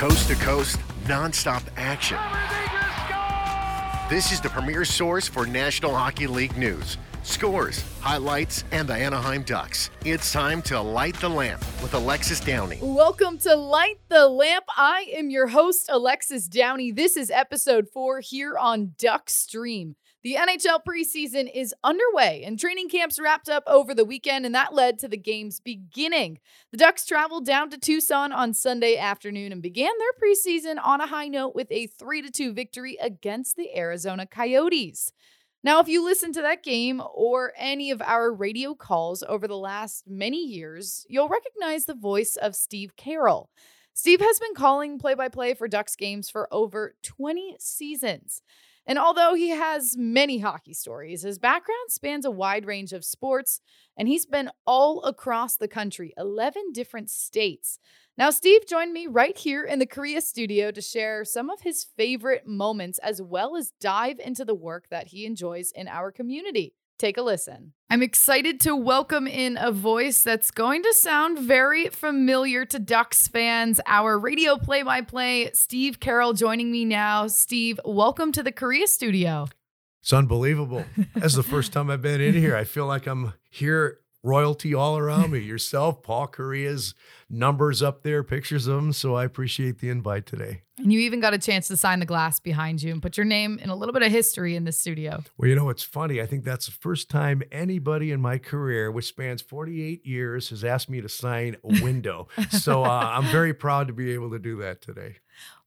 Coast to coast, nonstop action. This is the premier source for National Hockey League news, scores, highlights, and the Anaheim Ducks. It's time to Light the Lamp with Alexis Downey. Welcome to Light the Lamp. I am your host, Alexis Downey. This is episode 4 here on Duck Stream. The NHL preseason is underway, and training camps wrapped up over the weekend, and that led to the games beginning. The Ducks traveled down to Tucson on Sunday afternoon and began their preseason on a high note with a 3-2 victory against the Arizona Coyotes. Now, if you listen to that game or any of our radio calls over the last many years, you'll recognize the voice of Steve Carroll. Steve has been calling play-by-play for Ducks games for over 20 seasons. And although he has many hockey stories, his background spans a wide range of sports, and he's been all across the country, 11 different states. Now, Steve joined me right here in the Kariya studio to share some of his favorite moments, as well as dive into the work that he enjoys in our community. Take a listen. I'm excited to welcome in a voice that's going to sound very familiar to Ducks fans, our radio play-by-play, Steve Carroll, joining me now. Steve, welcome to the Kariya studio. It's unbelievable. That's the first time I've been in here. I feel like I'm here, royalty all around me. Yourself, Paul Kariya's numbers up there, pictures of them. So I appreciate the invite today. And you even got a chance to sign the glass behind you and put your name in a little bit of history in the studio. Well, you know, it's funny. I think that's the first time anybody in my career, which spans 48 years, has asked me to sign a window. So I'm very proud to be able to do that today.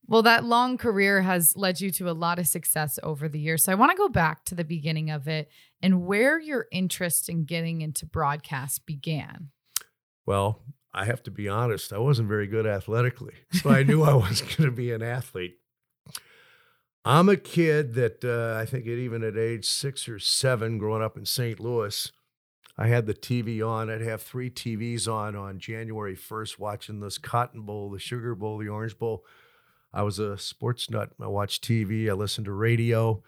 Well, that long career has led you to a lot of success over the years. So I want to go back to the beginning of it and where your interest in getting into broadcast began. Well, I have to be honest, I wasn't very good athletically, so I knew I wasn't going to be an athlete. I'm a kid that I think even at age 6 or 7, growing up in St. Louis, I had the TV on. I'd have 3 TVs on January 1st, watching this Cotton Bowl, the Sugar Bowl, the Orange Bowl. I was a sports nut. I watched TV. I listened to radio.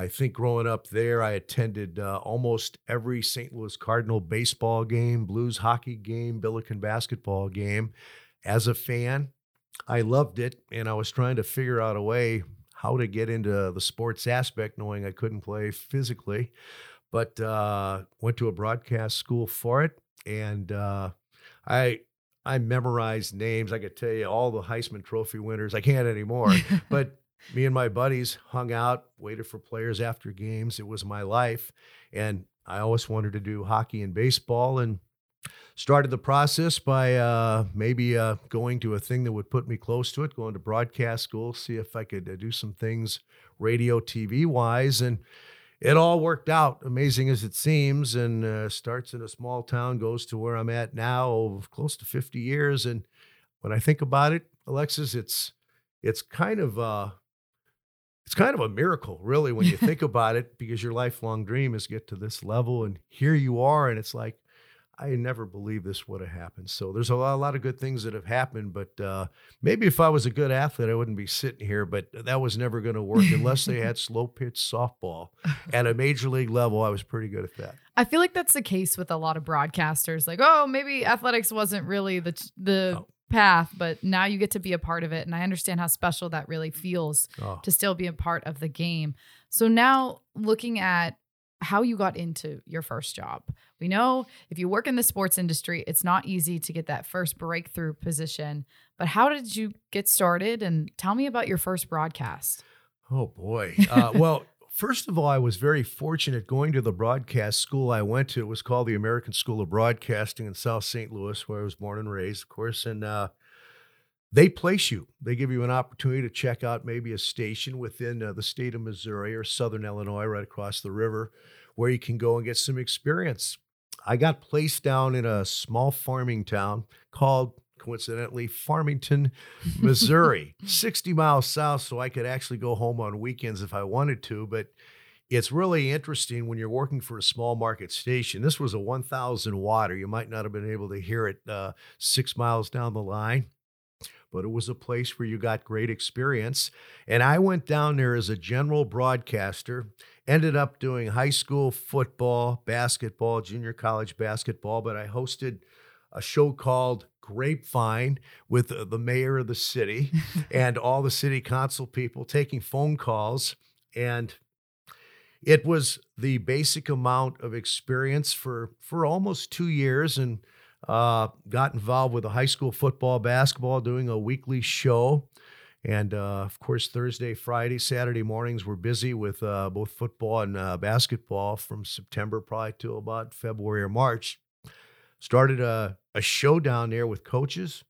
I think growing up there, I attended almost every St. Louis Cardinal baseball game, Blues hockey game, Billikens basketball game. As a fan, I loved it, and I was trying to figure out a way how to get into the sports aspect, knowing I couldn't play physically, but went to a broadcast school for it, and I memorized names. I could tell you all the Heisman Trophy winners. I can't anymore, but me and my buddies hung out, waited for players after games. It was my life. And I always wanted to do hockey and baseball, and started the process by maybe going to a thing that would put me close to it, going to broadcast school, see if I could do some things radio, TV-wise. And it all worked out, amazing as it seems, and starts in a small town, goes to where I'm at now, close to 50 years. And when I think about it, Alexis, it's kind of a miracle, really, when you think about it, because your lifelong dream is get to this level, and here you are, and it's like, I never believed this would have happened. So there's a lot of good things that have happened, but maybe if I was a good athlete, I wouldn't be sitting here, but that was never going to work unless they had slow pitch softball. At a major league level, I was pretty good at that. I feel like that's the case with a lot of broadcasters, like, oh, maybe athletics wasn't really the path, but now you get to be a part of it. And I understand how special that really feels to still be a part of the game. So now looking at how you got into your first job, we know if you work in the sports industry, it's not easy to get that first breakthrough position, but how did you get started? And tell me about your first broadcast. Oh boy. Well, first of all, I was very fortunate going to the broadcast school I went to. It was called the American School of Broadcasting in South St. Louis, where I was born and raised, of course. And they place you. They give you an opportunity to check out maybe a station within the state of Missouri or southern Illinois, right across the river, where you can go and get some experience. I got placed down in a small farming town called, coincidentally, Farmington, Missouri, 60 miles south. So I could actually go home on weekends if I wanted to. But it's really interesting when you're working for a small market station. This was a 1,000 water. You might not have been able to hear it 6 miles down the line, but it was a place where you got great experience. And I went down there as a general broadcaster, ended up doing high school football, basketball, junior college basketball, but I hosted a show called grapevine with the mayor of the city and all the city council people taking phone calls. And it was the basic amount of experience for almost 2 years, and got involved with a high school football, basketball, doing a weekly show. And, of course, Thursday, Friday, Saturday mornings were busy with both football and basketball from September probably to about February or March. Started a show down there with coaches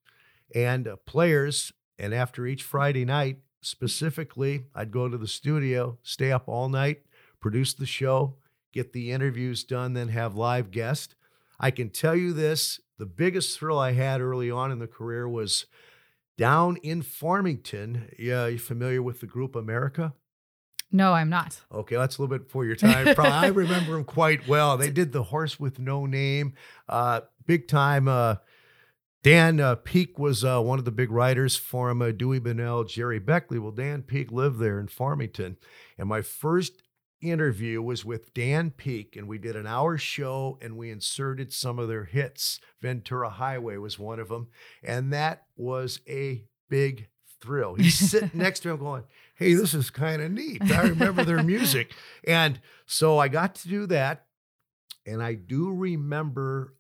and players. And after each Friday night, specifically, I'd go to the studio, stay up all night, produce the show, get the interviews done, then have live guests. I can tell you this, the biggest thrill I had early on in the career was down in Farmington. Yeah, you familiar with the group America? No, I'm not. Okay, that's a little bit before your time. Probably, I remember them quite well. They did The Horse with No Name. Big time. Dan Peek was one of the big writers for him, Dewey Bunnell, Jerry Beckley. Well, Dan Peek lived there in Farmington. And my first interview was with Dan Peek, and we did an hour show, and we inserted some of their hits. Ventura Highway was one of them, and that was a big thrill. He's sitting next to him going, hey, this is kind of neat. I remember their music. And so I got to do that, and I do remember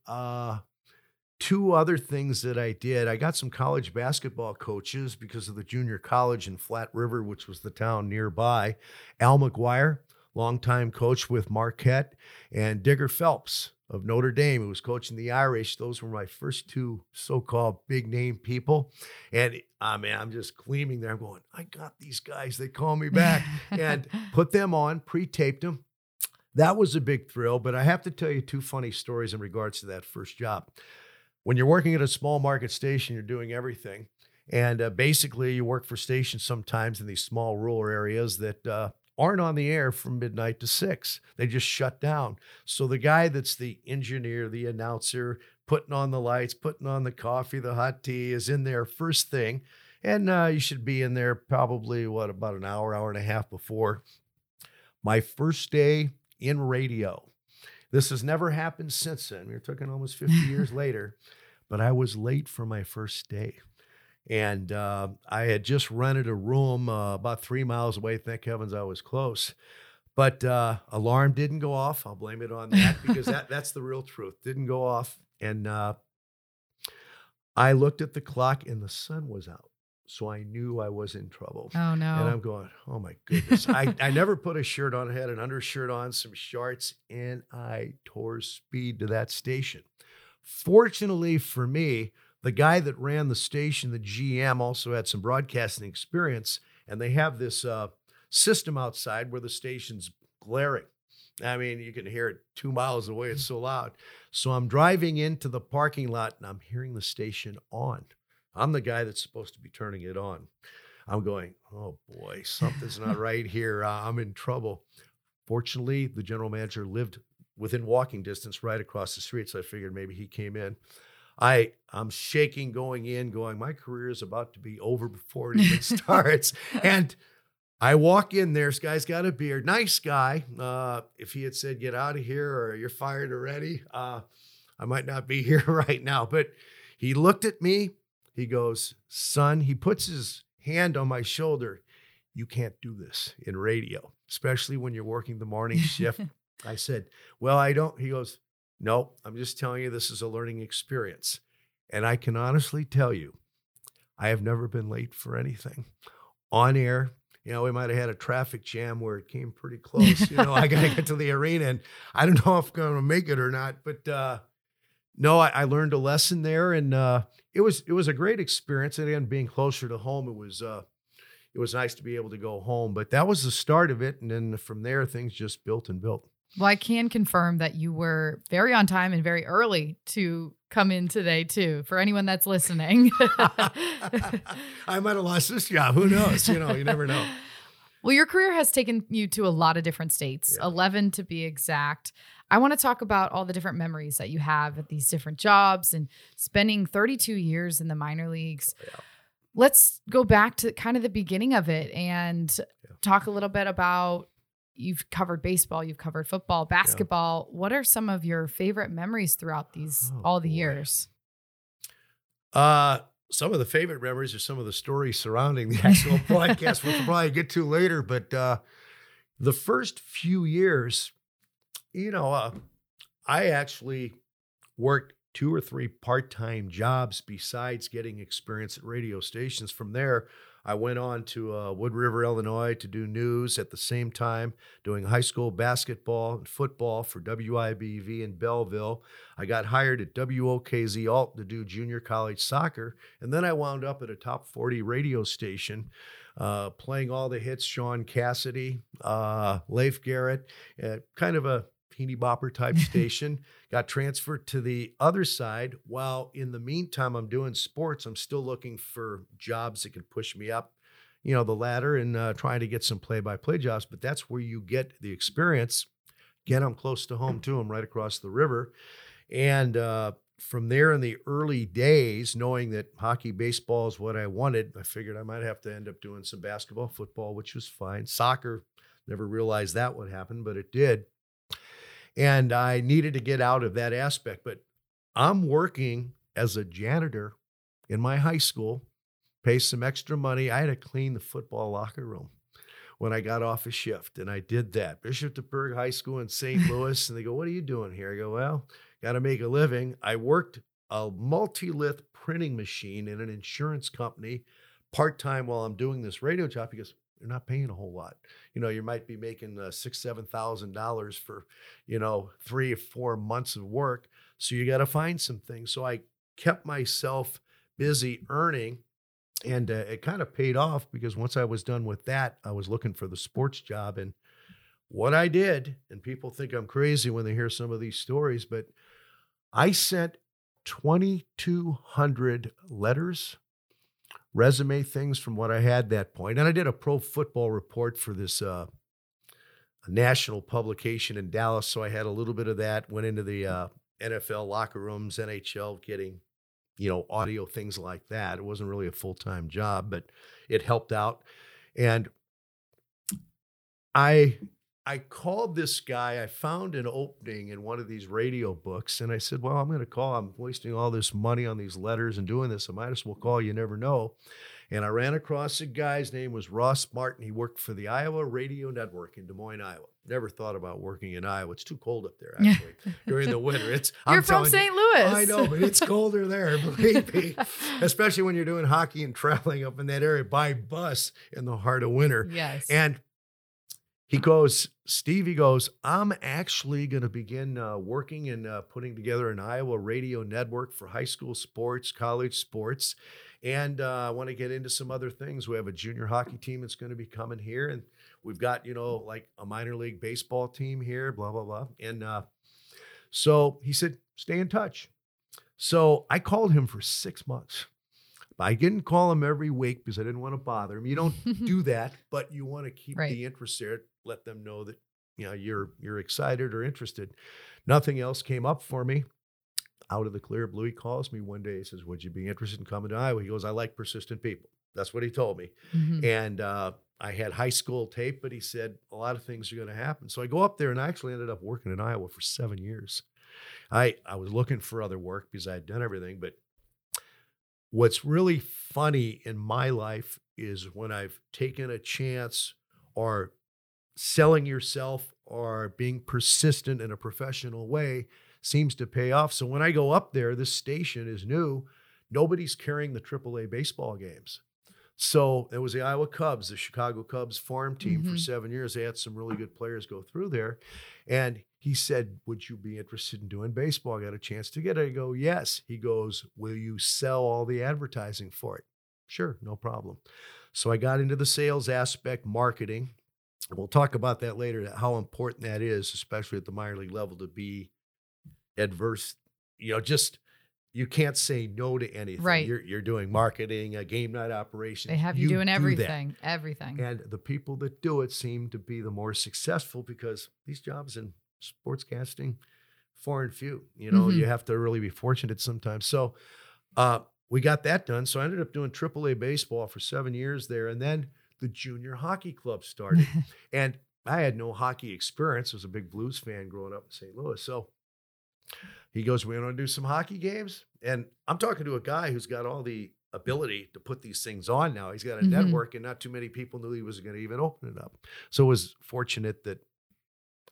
two other things that I did. I got some college basketball coaches because of the junior college in Flat River, which was the town nearby. Al McGuire, longtime coach with Marquette, and Digger Phelps of Notre Dame, who was coaching the Irish. Those were my first two so-called big-name people. And man, I'm just gleaming there. I'm going, I got these guys. They call me back. And put them on, pre-taped them. That was a big thrill. But I have to tell you two funny stories in regards to that first job. When you're working at a small market station, you're doing everything. And basically, you work for stations sometimes in these small rural areas that aren't on the air from midnight to 6. They just shut down. So the guy that's the engineer, the announcer, putting on the lights, putting on the coffee, the hot tea, is in there first thing. And you should be in there probably, about an hour, hour and a half before. My first day in radio. This has never happened since then. We're talking almost 50 years later. But I was late for my first day. And I had just rented a room about 3 miles away. Thank heavens I was close. But alarm didn't go off. I'll blame it on that because that's the real truth. Didn't go off. And I looked at the clock and the sun was out. So I knew I was in trouble. Oh, no. And I'm going, oh, my goodness. I never put a shirt on. I had an undershirt on, some shorts, and I tore speed to that station. Fortunately for me, the guy that ran the station, the GM, also had some broadcasting experience, and they have this system outside where the station's glaring. I mean, you can hear it 2 miles away. It's so loud. So I'm driving into the parking lot, and I'm hearing the station on. I'm the guy that's supposed to be turning it on. I'm going, oh, boy, something's not right here. I'm in trouble. Fortunately, the general manager lived within walking distance right across the street, so I figured maybe he came in. I'm shaking going in, going, my career is about to be over before it even starts. And I walk in there. This guy's got a beard. Nice guy. If he had said, get out of here or you're fired already, I might not be here right now. But he looked at me. He goes, son, he puts his hand on my shoulder. You can't do this in radio, especially when you're working the morning shift. I said, well, I don't. He goes, no, I'm just telling you this is a learning experience. And I can honestly tell you, I have never been late for anything. On air, we might have had a traffic jam where it came pretty close. I got to get to the arena, and I don't know if I'm going to make it or not. But I learned a lesson there, and it was a great experience. And again, being closer to home, it was nice to be able to go home. But that was the start of it, and then from there, things just built and built. Well, I can confirm that you were very on time and very early to come in today, too, for anyone that's listening. I might have lost this job. Who knows? You never know. Well, your career has taken you to a lot of different states, yeah. 11 to be exact. I want to talk about all the different memories that you have at these different jobs and spending 32 years in the minor leagues. Yeah. Let's go back to kind of the beginning of it and talk a little bit about, you've covered baseball, you've covered football, basketball. Yeah. What are some of your favorite memories throughout all the years? Some of the favorite memories are some of the stories surrounding the actual broadcast, which we'll probably get to later. But the first few years, you know, I actually worked 2 or 3 part-time jobs besides getting experience at radio stations. From there, I went on to Wood River, Illinois, to do news at the same time, doing high school basketball and football for WIBV in Belleville. I got hired at WOKZ Alt to do junior college soccer, and then I wound up at a top 40 radio station playing all the hits, Sean Cassidy, Leif Garrett, kind of a teeny bopper type station. Got transferred to the other side. While in the meantime, I'm doing sports. I'm still looking for jobs that can push me up, you know, the ladder and trying to get some play-by-play jobs. But that's where you get the experience. Again, I'm close to home too. I'm right across the river. And from there in the early days, knowing that hockey, baseball is what I wanted, I figured I might have to end up doing some basketball, football, which was fine. Soccer, never realized that would happen, but it did. And I needed to get out of that aspect, but I'm working as a janitor in my high school, pay some extra money. I had to clean the football locker room when I got off a shift, and I did that. Bishop DeBerg High School in St. Louis, and they go, "What are you doing here?" I go, "Well, got to make a living." I worked a multi-lith printing machine in an insurance company part-time while I'm doing this radio job, because you're not paying a whole lot. You know, you might be making $6,000-$7,000 for, you know, 3 or 4 months of work. So you got to find some things. So I kept myself busy earning, and it kind of paid off, because once I was done with that, I was looking for the sports job. And what I did, and people think I'm crazy when they hear some of these stories, but I sent 2,200 letters, resume things from what I had that point. And I did a pro football report for this national publication in Dallas. So I had a little bit of that, went into the NFL locker rooms, NHL, getting, you know, audio, things like that. It wasn't really a full-time job, but it helped out. And I called this guy. I found an opening in one of these radio books, and I said, "Well, I'm going to call. I'm wasting all this money on these letters and doing this. I might as well call. You never know." And I ran across a guy. His name was Ross Martin. He worked for the Iowa Radio Network in Des Moines, Iowa. Never thought about working in Iowa. It's too cold up there, actually, during the winter. You're from St. Louis. I know, but it's colder there, believe me, especially when you're doing hockey and traveling up in that area by bus in the heart of winter. Yes. And he goes, "Steve," he goes, "I'm actually going to begin working and putting together an Iowa radio network for high school sports, college sports, and I want to get into some other things. We have a junior hockey team that's going to be coming here, and we've got, you know, like a minor league baseball team here, blah, blah, blah." And so he said, "Stay in touch." So I called him for 6 months. I didn't call him every week because I didn't want to bother him. You don't do that, but you want to keep the interest there. Let them know that, you know, you're excited or interested. Nothing else came up for me. Out of the clear blue, he calls me one day. He says, "Would you be interested in coming to Iowa?" He goes, "I like persistent people." That's what he told me. Mm-hmm. And I had high school tape, but he said a lot of things are going to happen. So I go up there, and I actually ended up working in Iowa for 7 years. I was looking for other work because I had done everything. But what's really funny in my life is when I've taken a chance, or selling yourself or being persistent in a professional way seems to pay off. So when I go up there, this station is new. Nobody's carrying the AAA baseball games. So it was the Iowa Cubs, the Chicago Cubs farm team for 7 years. They had some really good players go through there. And he said, "Would you be interested in doing baseball? I got a chance to get it." I go, "Yes." He goes, "Will you sell all the advertising for it?" "Sure, no problem." So I got into the sales aspect, marketing. We'll talk about that later, how important that is, especially at the minor league level, to be adverse. You know, just, you can't say no to anything. Right. You're doing marketing, a game night operation. They have you doing everything. And the people that do it seem to be the more successful, because these jobs in sportscasting, far and few. You know, you have to really be fortunate sometimes. So we got that done. So I ended up doing AAA baseball for 7 years there. And then the junior hockey club started. And I had no hockey experience. I was a big Blues fan growing up in St. Louis. So He goes, "We want to do some hockey games." And I'm talking to a guy who's got all the ability to put these things on now. He's got a network, and not too many people knew he was going to even open it up. So it was fortunate that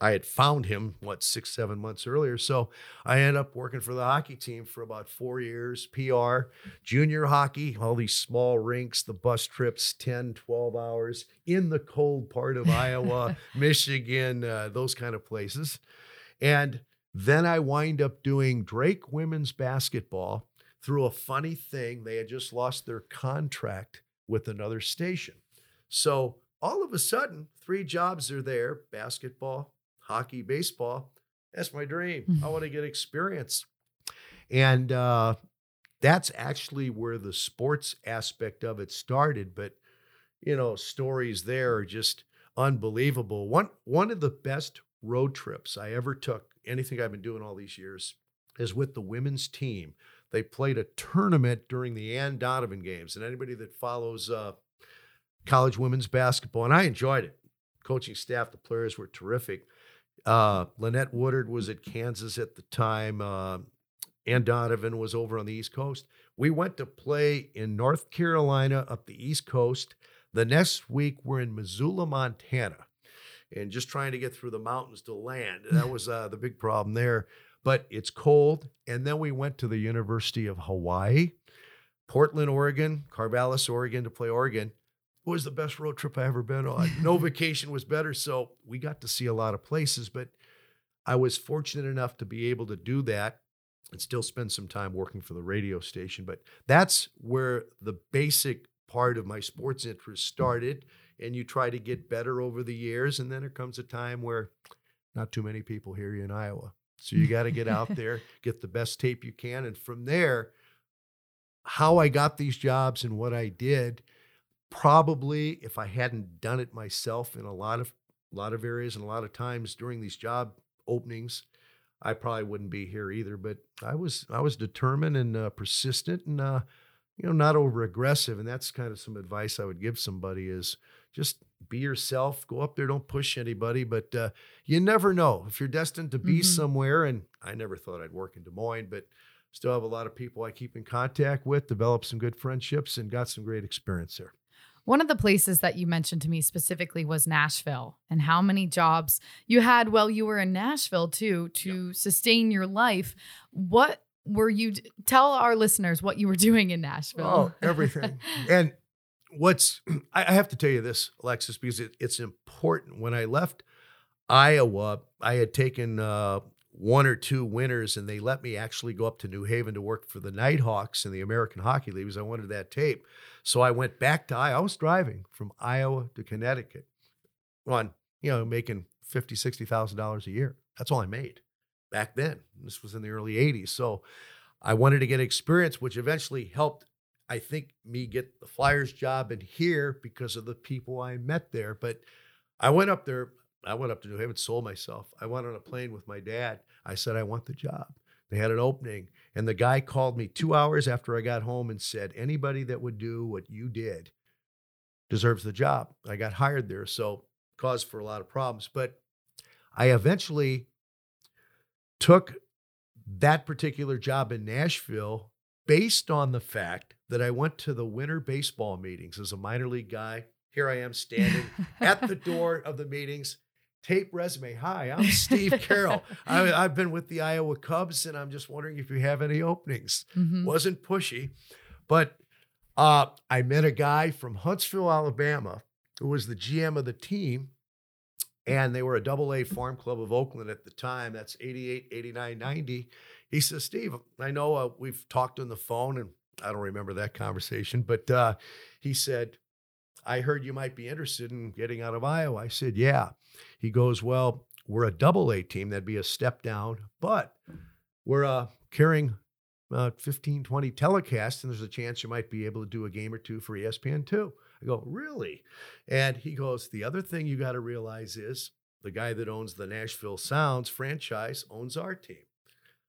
I had found him, what, 6-7 months earlier. So I ended up working for the hockey team for about 4 years, PR, junior hockey, all these small rinks, the bus trips, 10, 12 hours in the cold part of Iowa, Michigan, those kind of places. And then I wind up doing Drake women's basketball through a funny thing. They had just lost their contract with another station. So all of a sudden, 3 jobs are there: basketball, hockey, baseball. That's my dream. I want to get experience. And that's actually where the sports aspect of it started. But, you know, stories there are just unbelievable. One of the best road trips I ever took, anything I've been doing all these years, is with the women's team. They played a tournament during the Ann Donovan games. And anybody that follows college women's basketball, and I enjoyed it. Coaching staff, the players were terrific. Lynette Woodard was at Kansas at the time. Ann Donovan was over on the East Coast. We went to play in North Carolina up the East Coast. The next week, we're in Missoula, Montana, and just trying to get through the mountains to land. That was the big problem there. But it's cold. And then we went to the University of Hawaii, Portland, Oregon, Corvallis, Oregon, to play Oregon. It was the best road trip I ever been on. No vacation was better. So we got to see a lot of places, but I was fortunate enough to be able to do that and still spend some time working for the radio station. But that's where the basic part of my sports interest started. And you try to get better over the years. And then there comes a time where not too many people hear you in Iowa. So you got to get out there, get the best tape you can. And from there, how I got these jobs and what I did, probably if I hadn't done it myself in a lot of areas and a lot of times during these job openings, I probably wouldn't be here either. But I was determined and persistent and, not over aggressive. And that's kind of some advice I would give somebody is just be yourself, go up there, don't push anybody, but you never know if you're destined to be somewhere. And I never thought I'd work in Des Moines, but still have a lot of people I keep in contact with, develop some good friendships, and got some great experience there. One of the places that you mentioned to me specifically was Nashville, and how many jobs you had while you were in Nashville too, to sustain your life. What were you, tell our listeners what you were doing in Nashville? Oh, everything. And I have to tell you this, Alexis, because it's important. When I left Iowa, I had taken one or two winters, and they let me actually go up to New Haven to work for the Nighthawks in the American Hockey League because I wanted that tape. So I went back to Iowa. I was driving from Iowa to Connecticut on, making $50,000, $60,000 a year. That's all I made back then. This was in the early 80s. So I wanted to get experience, which eventually helped, I think, me get the Flyers job in here because of the people I met there. But I went up there. I went up to New Haven, sold myself. I went on a plane with my dad. I said, I want the job. They had an opening. And the guy called me 2 hours after I got home and said, anybody that would do what you did deserves the job. I got hired there. So caused for a lot of problems. But I eventually took that particular job in Nashville based on the fact that I went to the winter baseball meetings as a minor league guy. Here I am standing at the door of the meetings, tape resume. Hi, I'm Steve Carroll. I've been with the Iowa Cubs, and I'm just wondering if you have any openings. Wasn't pushy, but I met a guy from Huntsville, Alabama, who was the GM of the team, and they were a double-A farm club of Oakland at the time. That's 88, 89, 90. He says, Steve, I know we've talked on the phone, and I don't remember that conversation, but he said, I heard you might be interested in getting out of Iowa. I said, yeah. He goes, well, we're a double-A team. That'd be a step down, but we're carrying 15, 20 telecasts, and there's a chance you might be able to do a game or two for ESPN2. I go, really? And he goes, the other thing you got to realize is the guy that owns the Nashville Sounds franchise owns our team.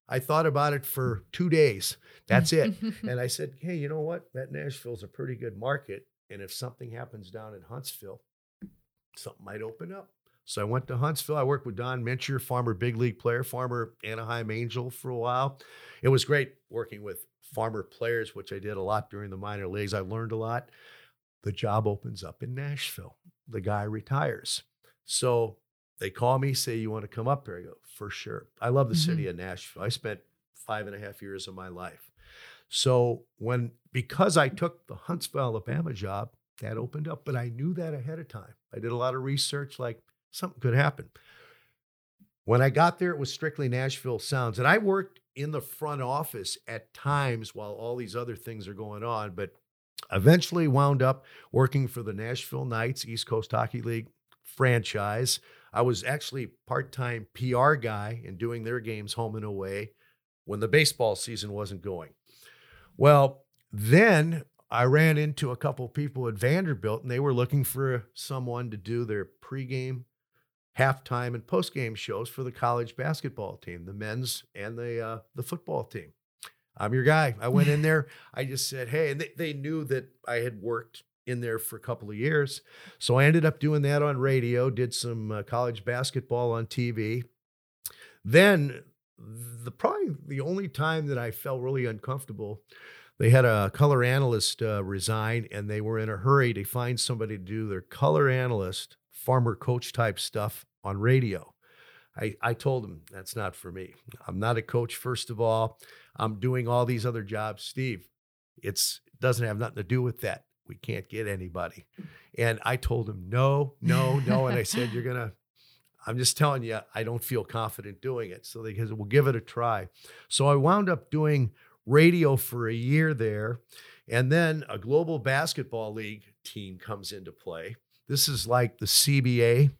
I thought about it for 2 days. That's it. And I said, hey, you know what? That Nashville's a pretty good market. And if something happens down in Huntsville, something might open up. So I went to Huntsville. I worked with Don Mincher, former big league player, former Anaheim Angel for a while. It was great working with former players, which I did a lot during the minor leagues. I learned a lot. The job opens up in Nashville. The guy retires. So they call me, say, you want to come up here? I go, for sure. I love the city of Nashville. I spent 5.5 years of my life. So because I took the Huntsville, Alabama job, that opened up, but I knew that ahead of time. I did a lot of research, like something could happen. When I got there, it was strictly Nashville Sounds. And I worked in the front office at times while all these other things are going on, but eventually wound up working for the Nashville Knights, East Coast Hockey League franchise. I was actually part-time PR guy and doing their games home and away when the baseball season wasn't going. Well, then I ran into a couple people at Vanderbilt, and they were looking for someone to do their pregame, halftime, and postgame shows for the college basketball team, the men's and the football team. I'm your guy. I went in there. I just said, hey, and they knew that I had worked in there for a couple of years. So I ended up doing that on radio, did some college basketball on TV. Then probably the only time that I felt really uncomfortable, they had a color analyst resign, and they were in a hurry to find somebody to do their color analyst, farmer coach type stuff on radio. I told them, that's not for me. I'm not a coach, first of all. I'm doing all these other jobs. Steve, it doesn't have nothing to do with that. We can't get anybody. And I told him, no. And I said, I'm just telling you, I don't feel confident doing it. So they said, we'll give it a try. So I wound up doing radio for a year there. And then a global basketball league team comes into play. This is like the CBA,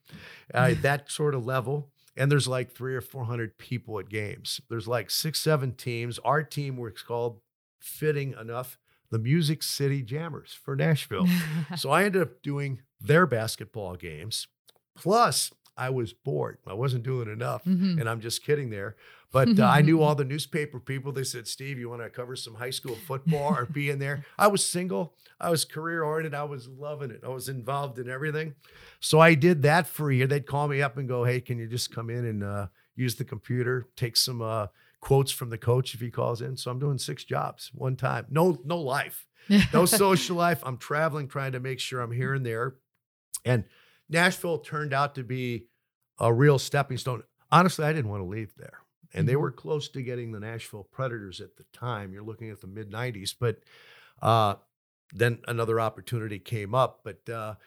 that sort of level. And there's like 300 or 400 people at games. There's like 6, 7 teams. Our team was called, fitting enough, the Music City Jammers for Nashville. So I ended up doing their basketball games. Plus, I was bored. I wasn't doing enough, and I'm just kidding there. But I knew all the newspaper people. They said, Steve, you want to cover some high school football or be in there? I was single. I was career-oriented. I was loving it. I was involved in everything. So I did that for a year. They'd call me up and go, hey, can you just come in and use the computer, take some quotes from the coach if he calls in? So I'm doing 6 jobs one time. No life. No social life. I'm traveling, trying to make sure I'm here and there. And Nashville turned out to be a real stepping stone. Honestly, I didn't want to leave there. And they were close to getting the Nashville Predators at the time. You're looking at the mid-'90s. But then another opportunity came up. But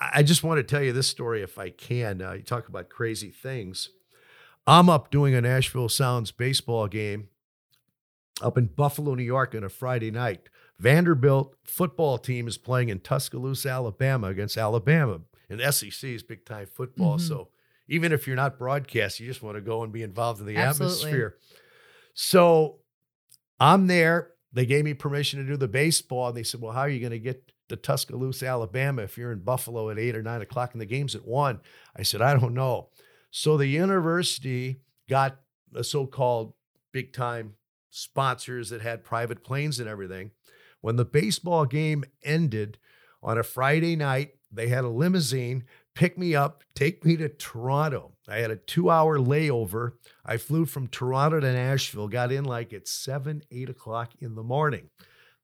I just want to tell you this story if I can. You talk about crazy things. I'm up doing a Nashville Sounds baseball game up in Buffalo, New York on a Friday night. Vanderbilt football team is playing in Tuscaloosa, Alabama against Alabama. And SEC is big-time football. So even if you're not broadcast, you just want to go and be involved in the atmosphere. So I'm there. They gave me permission to do the baseball. And they said, well, how are you going to get to Tuscaloosa, Alabama, if you're in Buffalo at 8 or 9 o'clock and the game's at 1? I said, I don't know. So the university got the so-called big-time sponsors that had private planes and everything. When the baseball game ended on a Friday night, they had a limousine pick me up, take me to Toronto. I had a 2-hour layover. I flew from Toronto to Nashville, got in like at 7, 8 o'clock in the morning.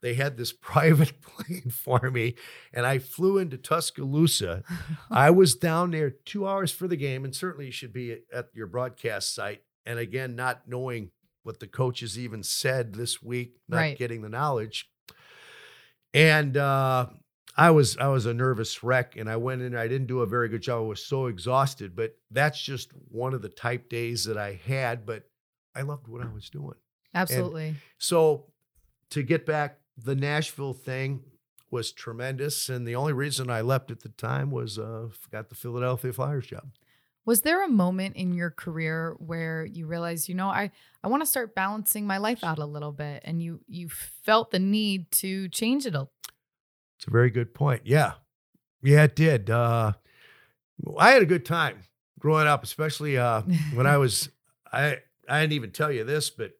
They had this private plane for me, and I flew into Tuscaloosa. I was down there 2 hours for the game, and certainly you should be at your broadcast site. And again, not knowing what the coaches even said this week, not getting the knowledge. And I was a nervous wreck, and I went in. I didn't do a very good job. I was so exhausted, but that's just one of the type days that I had. But I loved what I was doing. Absolutely. And so to get back, the Nashville thing was tremendous, and the only reason I left at the time was got the Philadelphia Flyers job. Was there a moment in your career where you realized, I want to start balancing my life out a little bit, and you felt the need to change it a little? It's a very good point. Yeah, it did. I had a good time growing up, especially when I didn't even tell you this, but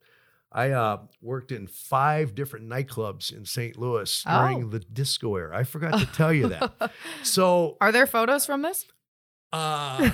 I worked in 5 different nightclubs in St. Louis during the disco era. I forgot to tell you that. So, are there photos from this? Yeah,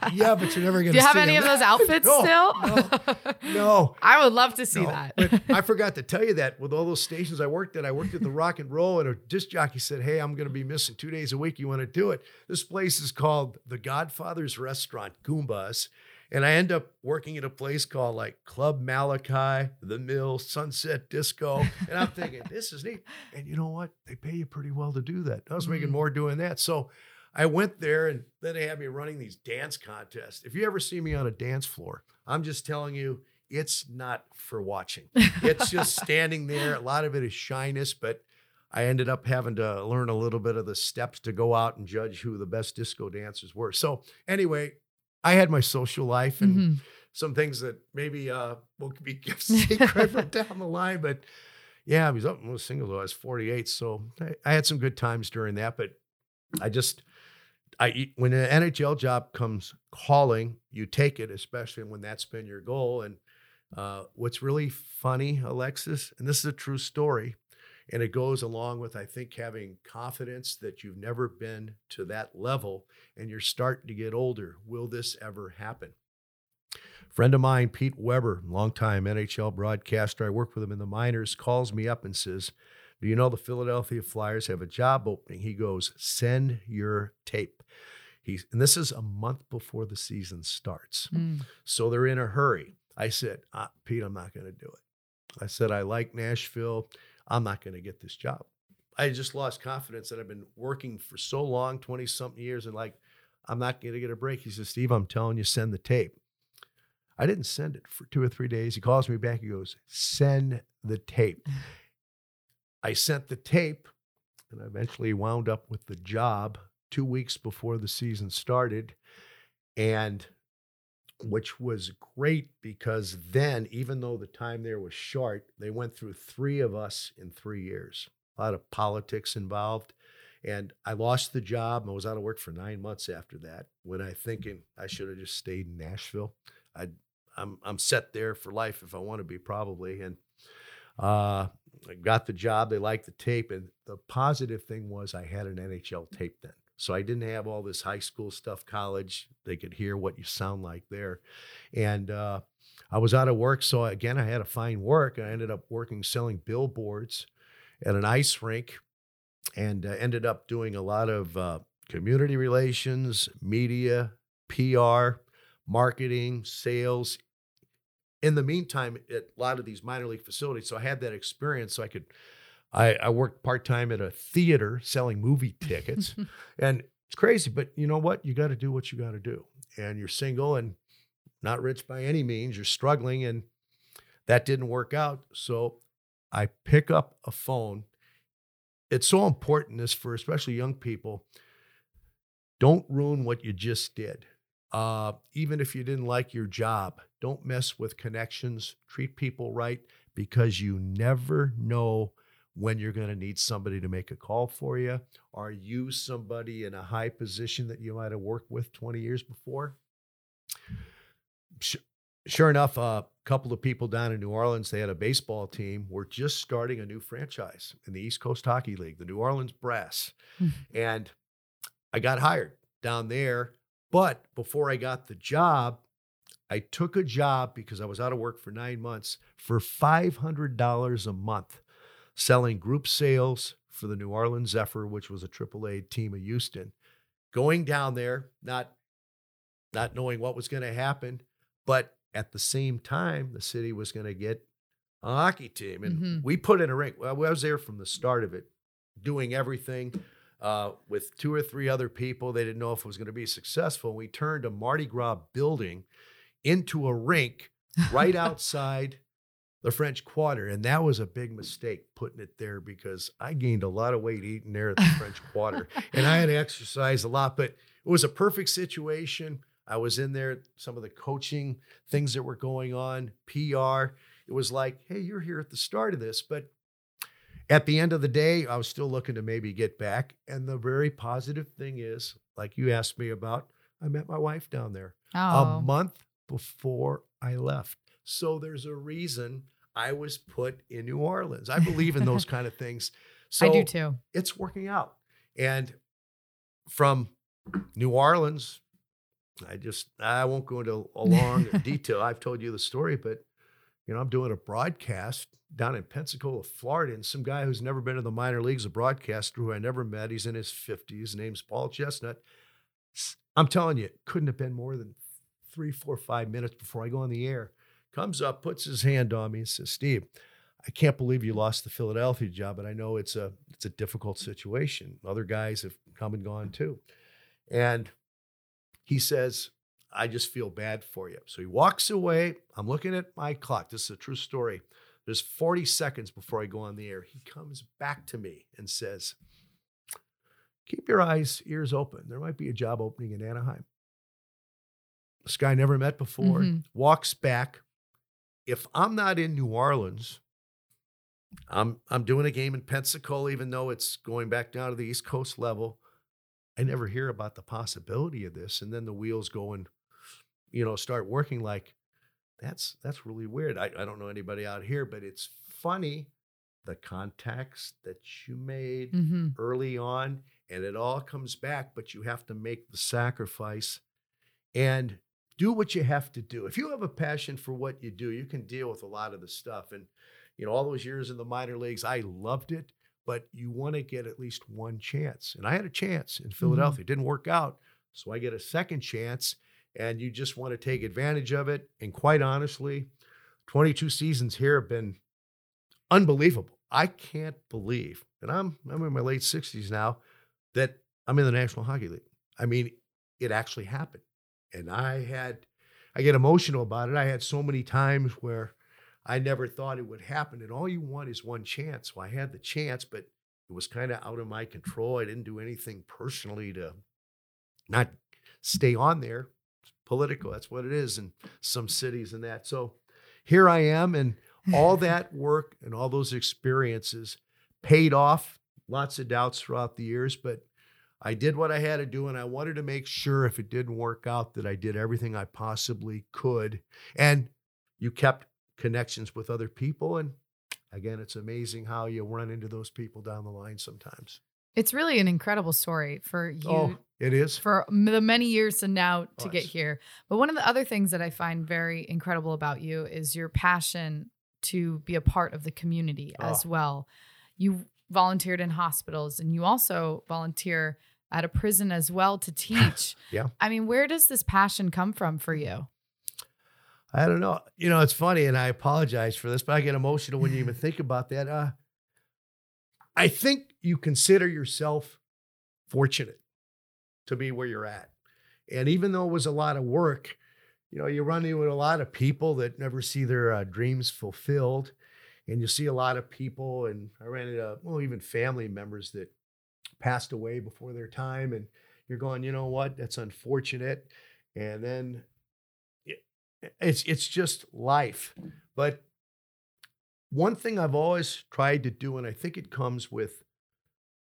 but you're never going to see them. Do you have any of those outfits still? No. I would love to see that. But I forgot to tell you that with all those stations I worked at the Rock and Roll, and a disc jockey said, hey, I'm going to be missing 2 days a week. You want to do it? This place is called The Godfather's Restaurant, Goombas. And I end up working at a place called like Club Malachi, The Mill, Sunset Disco. And I'm thinking, this is neat. And you know what? They pay you pretty well to do that. I was making more doing that. So I went there, and then they had me running these dance contests. If you ever see me on a dance floor, I'm just telling you, it's not for watching. It's just standing there. A lot of it is shyness, but I ended up having to learn a little bit of the steps to go out and judge who the best disco dancers were. So anyway, I had my social life and some things that maybe will be kept secret from down the line. But yeah, I was up and was single though. I was 48. So I had some good times during that, but when an NHL job comes calling, you take it, especially when that's been your goal. And what's really funny, Alexis, and this is a true story, and it goes along with, I think, having confidence that you've never been to that level and you're starting to get older. Will this ever happen? Friend of mine, Pete Weber, longtime NHL broadcaster, I worked with him in the minors, calls me up and says, do you know the Philadelphia Flyers have a job opening? He goes, send your tape. And this is a month before the season starts. So they're in a hurry. I said, Pete, I'm not going to do it. I said, I like Nashville. I'm not going to get this job. I just lost confidence that I've been working for so long, 20-something years, and like, I'm not going to get a break. He says, Steve, I'm telling you, send the tape. I didn't send it for 2 or 3 days. He calls me back. He goes, send the tape. I sent the tape, and I eventually wound up with the job 2 weeks before the season started, and which was great because then, even though the time there was short, they went through three of us in 3 years. A lot of politics involved. And I lost the job. I was out of work for 9 months after that when I thinking I should have just stayed in Nashville. I'm set there for life if I want to be probably. And I got the job. They liked the tape. And the positive thing was I had an NHL tape then. So I didn't have all this high school stuff, college. They could hear what you sound like there. And I was out of work. So again, I had to find work. I ended up working, selling billboards at an ice rink, and ended up doing a lot of community relations, media, PR, marketing, sales. In the meantime, at a lot of these minor league facilities. So I had that experience so I could... I worked part-time at a theater selling movie tickets, and it's crazy, but you know what? You got to do what you got to do, and you're single and not rich by any means. You're struggling, and that didn't work out, so I pick up a phone. It's so important, this for especially young people, don't ruin what you just did. Even if you didn't like your job, don't mess with connections. Treat people right because you never know when you're going to need somebody to make a call for you. Are you somebody in a high position that you might have worked with 20 years before? Sure enough, a couple of people down in New Orleans, they had a baseball team, were just starting a new franchise in the East Coast Hockey League, the New Orleans Brass. And I got hired down there. But before I got the job, I took a job because I was out of work for 9 months for $500 a month, selling group sales for the New Orleans Zephyr, which was a AAA team of Houston. Going down there, not knowing what was going to happen, but at the same time, the city was going to get a hockey team. And we put in a rink. Well, I was there from the start of it, doing everything with 2 or 3 other people. They didn't know if it was going to be successful. We turned a Mardi Gras building into a rink right outside the French Quarter, and that was a big mistake putting it there because I gained a lot of weight eating there at the French Quarter, and I had to exercise a lot, but it was a perfect situation. I was in there, some of the coaching things that were going on, PR. It was like, hey, you're here at the start of this, but at the end of the day, I was still looking to maybe get back, and the very positive thing is, like you asked me about, I met my wife down there a month before I left. So there's a reason I was put in New Orleans. I believe in those kind of things. So I do too. It's working out. And from New Orleans I won't go into a long detail. I've told you the story, but you know, I'm doing a broadcast down in Pensacola, Florida, and some guy who's never been to the minor leagues, a broadcaster who I never met. He's in his 50s. His name's Paul Chestnut. I'm telling you, it couldn't have been more than 3, 4, 5 minutes before I go on the air. Comes up, puts his hand on me, and says, "Steve, I can't believe you lost the Philadelphia job, but I know it's a difficult situation. Other guys have come and gone too." And he says, "I just feel bad for you." So he walks away. I'm looking at my clock. This is a true story. There's 40 seconds before I go on the air. He comes back to me and says, "Keep your eyes, ears open. There might be a job opening in Anaheim." This guy I never met before, walks back. If I'm not in New Orleans, I'm doing a game in Pensacola, even though it's going back down to the East Coast level. I never hear about the possibility of this. And then the wheels go and, you know, start working like, that's really weird. I don't know anybody out here, but it's funny, the contacts that you made early on, and it all comes back, but you have to make the sacrifice and do what you have to do. If you have a passion for what you do, you can deal with a lot of the stuff. And, you know, all those years in the minor leagues, I loved it, but you want to get at least one chance. And I had a chance in Philadelphia. It didn't work out, so I get a second chance, and you just want to take advantage of it. And quite honestly, 22 seasons here have been unbelievable. I can't believe, and I'm in my late 60s now, that I'm in the National Hockey League. I mean, it actually happened. And I get emotional about it. I had so many times where I never thought it would happen. And all you want is one chance. Well, I had the chance, but it was kind of out of my control. I didn't do anything personally to not stay on there. It's political. That's what it is in some cities and that. So here I am, and all that work and all those experiences paid off. Lots of doubts throughout the years, but I did what I had to do, and I wanted to make sure if it didn't work out that I did everything I possibly could. And you kept connections with other people. And again, it's amazing how you run into those people down the line sometimes. It's really an incredible story for you. Oh, it is. For the many years and now to get here. But one of the other things that I find very incredible about you is your passion to be a part of the community as well. You volunteered in hospitals, and you also volunteer at a prison as well to teach. Yeah. I mean, where does this passion come from for you? I don't know. You know, it's funny, and I apologize for this, but I get emotional when you even think about that. I think you consider yourself fortunate to be where you're at. And even though it was a lot of work, you know, you run into a lot of people that never see their dreams fulfilled. And you see a lot of people, and I ran into, even family members that passed away before their time. And you're going, you know what? That's unfortunate. And then it's just life. But one thing I've always tried to do, and I think it comes with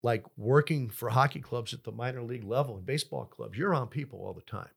like working for hockey clubs at the minor league level and baseball clubs, you're around people all the time.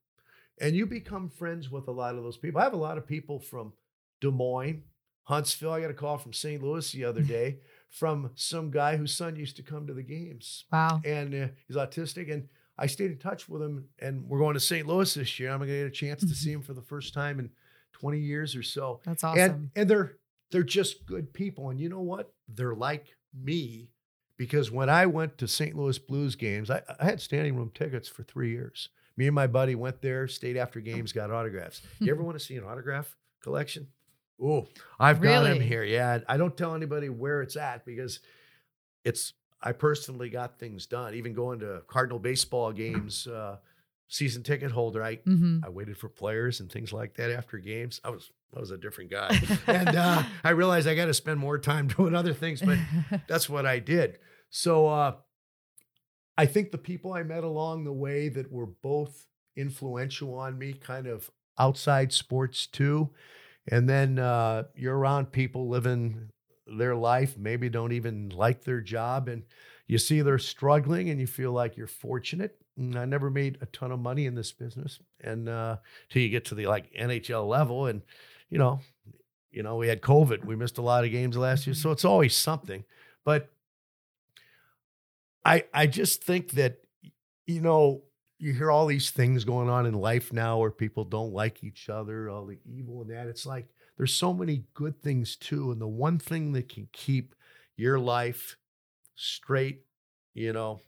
And you become friends with a lot of those people. I have a lot of people from Des Moines, Huntsville. I got a call from St. Louis the other day from some guy whose son used to come to the games. Wow. And he's autistic, and I stayed in touch with him, and we're going to St. Louis this year. I'm going to get a chance to see him for the first time in 20 years or so. That's awesome. And they're just good people. And you know what? They're like me, because when I went to St. Louis Blues games, I had standing room tickets for 3 years. Me and my buddy went there, stayed after games, got autographs. You ever want to see an autograph collection? Oh, I've got him here. Yeah. I don't tell anybody where it's at, because I personally got things done. Even going to Cardinal baseball games, season ticket holder, I waited for players and things like that after games. I was a different guy. And I realized I got to spend more time doing other things, but that's what I did. So I think the people I met along the way that were both influential on me, kind of outside sports too. And then you're around people living their life, maybe don't even like their job, and you see they're struggling, and you feel like you're fortunate. And I never made a ton of money in this business, and till you get to the like NHL level, and you know we had COVID, we missed a lot of games last year, so it's always something. But I just think that, you know, you hear all these things going on in life now where people don't like each other, all the evil and that. It's like there's so many good things too. And the one thing that can keep your life straight, you know,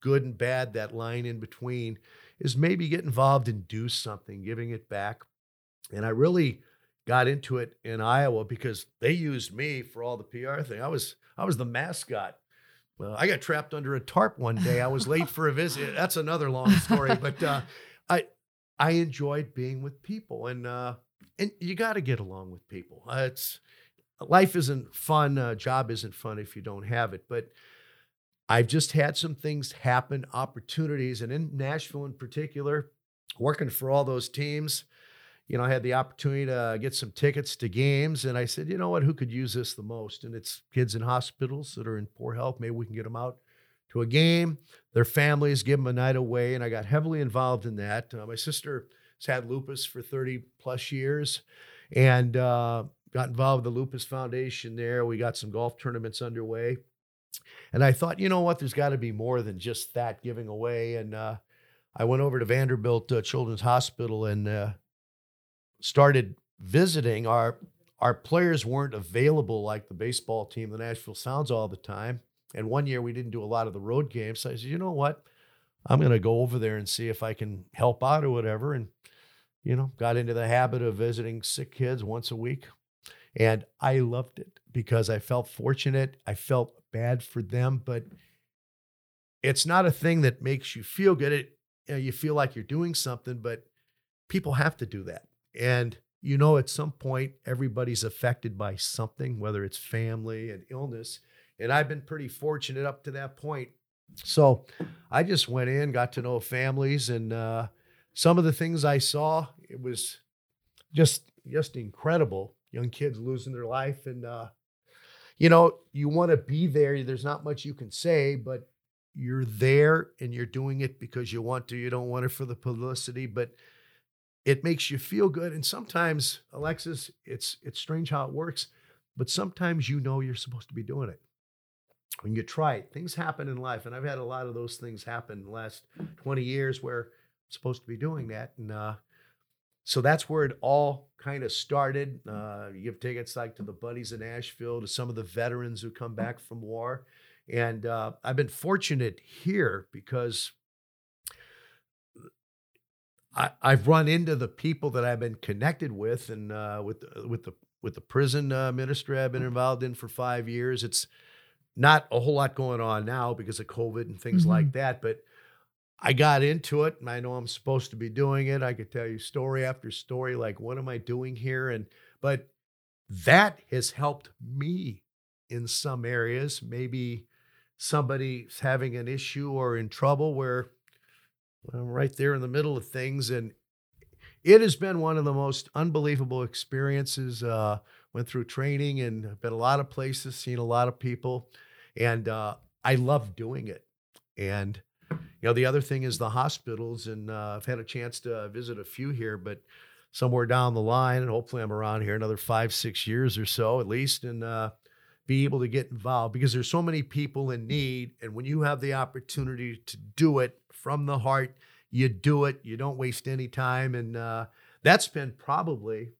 good and bad, that line in between, is maybe get involved and do something, giving it back. And I really got into it in Iowa because they used me for all the PR thing. I was the mascot. Well, I got trapped under a tarp one day. I was late for a visit. That's another long story, but I enjoyed being with people, and you got to get along with people. It's life isn't fun. Job isn't fun if you don't have it. But I've just had some things happen, opportunities, and in Nashville in particular, working for all those teams. You know, I had the opportunity to get some tickets to games, and I said, you know what, who could use this the most? And it's kids in hospitals that are in poor health. Maybe we can get them out to a game, their families, give them a night away. And I got heavily involved in that. My sister has had lupus for 30 plus years and got involved with the Lupus Foundation there. We got some golf tournaments underway. And I thought, you know what, there's got to be more than just that giving away. And I went over to Vanderbilt Children's Hospital and started visiting. Our players weren't available like the baseball team, the Nashville Sounds, all the time. And one year we didn't do a lot of the road games. So I said, you know what? I'm going to go over there and see if I can help out or whatever. And, you know, got into the habit of visiting sick kids once a week. And I loved it because I felt fortunate. I felt bad for them, but it's not a thing that makes you feel good. You feel like you're doing something, but people have to do that. And, you know, at some point, everybody's affected by something, whether it's family and illness. And I've been pretty fortunate up to that point. So I just went in, got to know families. And some of the things I saw, it was just incredible. Young kids losing their life. And, you know, you want to be there. There's not much you can say, but you're there and you're doing it because you want to. You don't want it for the publicity, but it makes you feel good. And sometimes, Alexis, it's strange how it works, but sometimes you know you're supposed to be doing it. When you try it, things happen in life. And I've had a lot of those things happen in the last 20 years where I'm supposed to be doing that. And so that's where it all kind of started. You give tickets like to the buddies in Nashville, to some of the veterans who come back from war. And I've been fortunate here because I've run into the people that I've been connected with, and with the prison ministry I've been involved in for 5 years. It's not a whole lot going on now because of COVID and things like that, but I got into it and I know I'm supposed to be doing it. I could tell you story after story, like, what am I doing here? But that has helped me in some areas. Maybe somebody's having an issue or in trouble where I'm right there in the middle of things. And it has been one of the most unbelievable experiences. Went through training and been a lot of places, seen a lot of people, and I love doing it. And, you know, the other thing is the hospitals, and I've had a chance to visit a few here, but somewhere down the line, and hopefully I'm around here another 5-6 years or so at least, and be able to get involved because there's so many people in need. And when you have the opportunity to do it from the heart, you do it, you don't waste any time. And that's been probably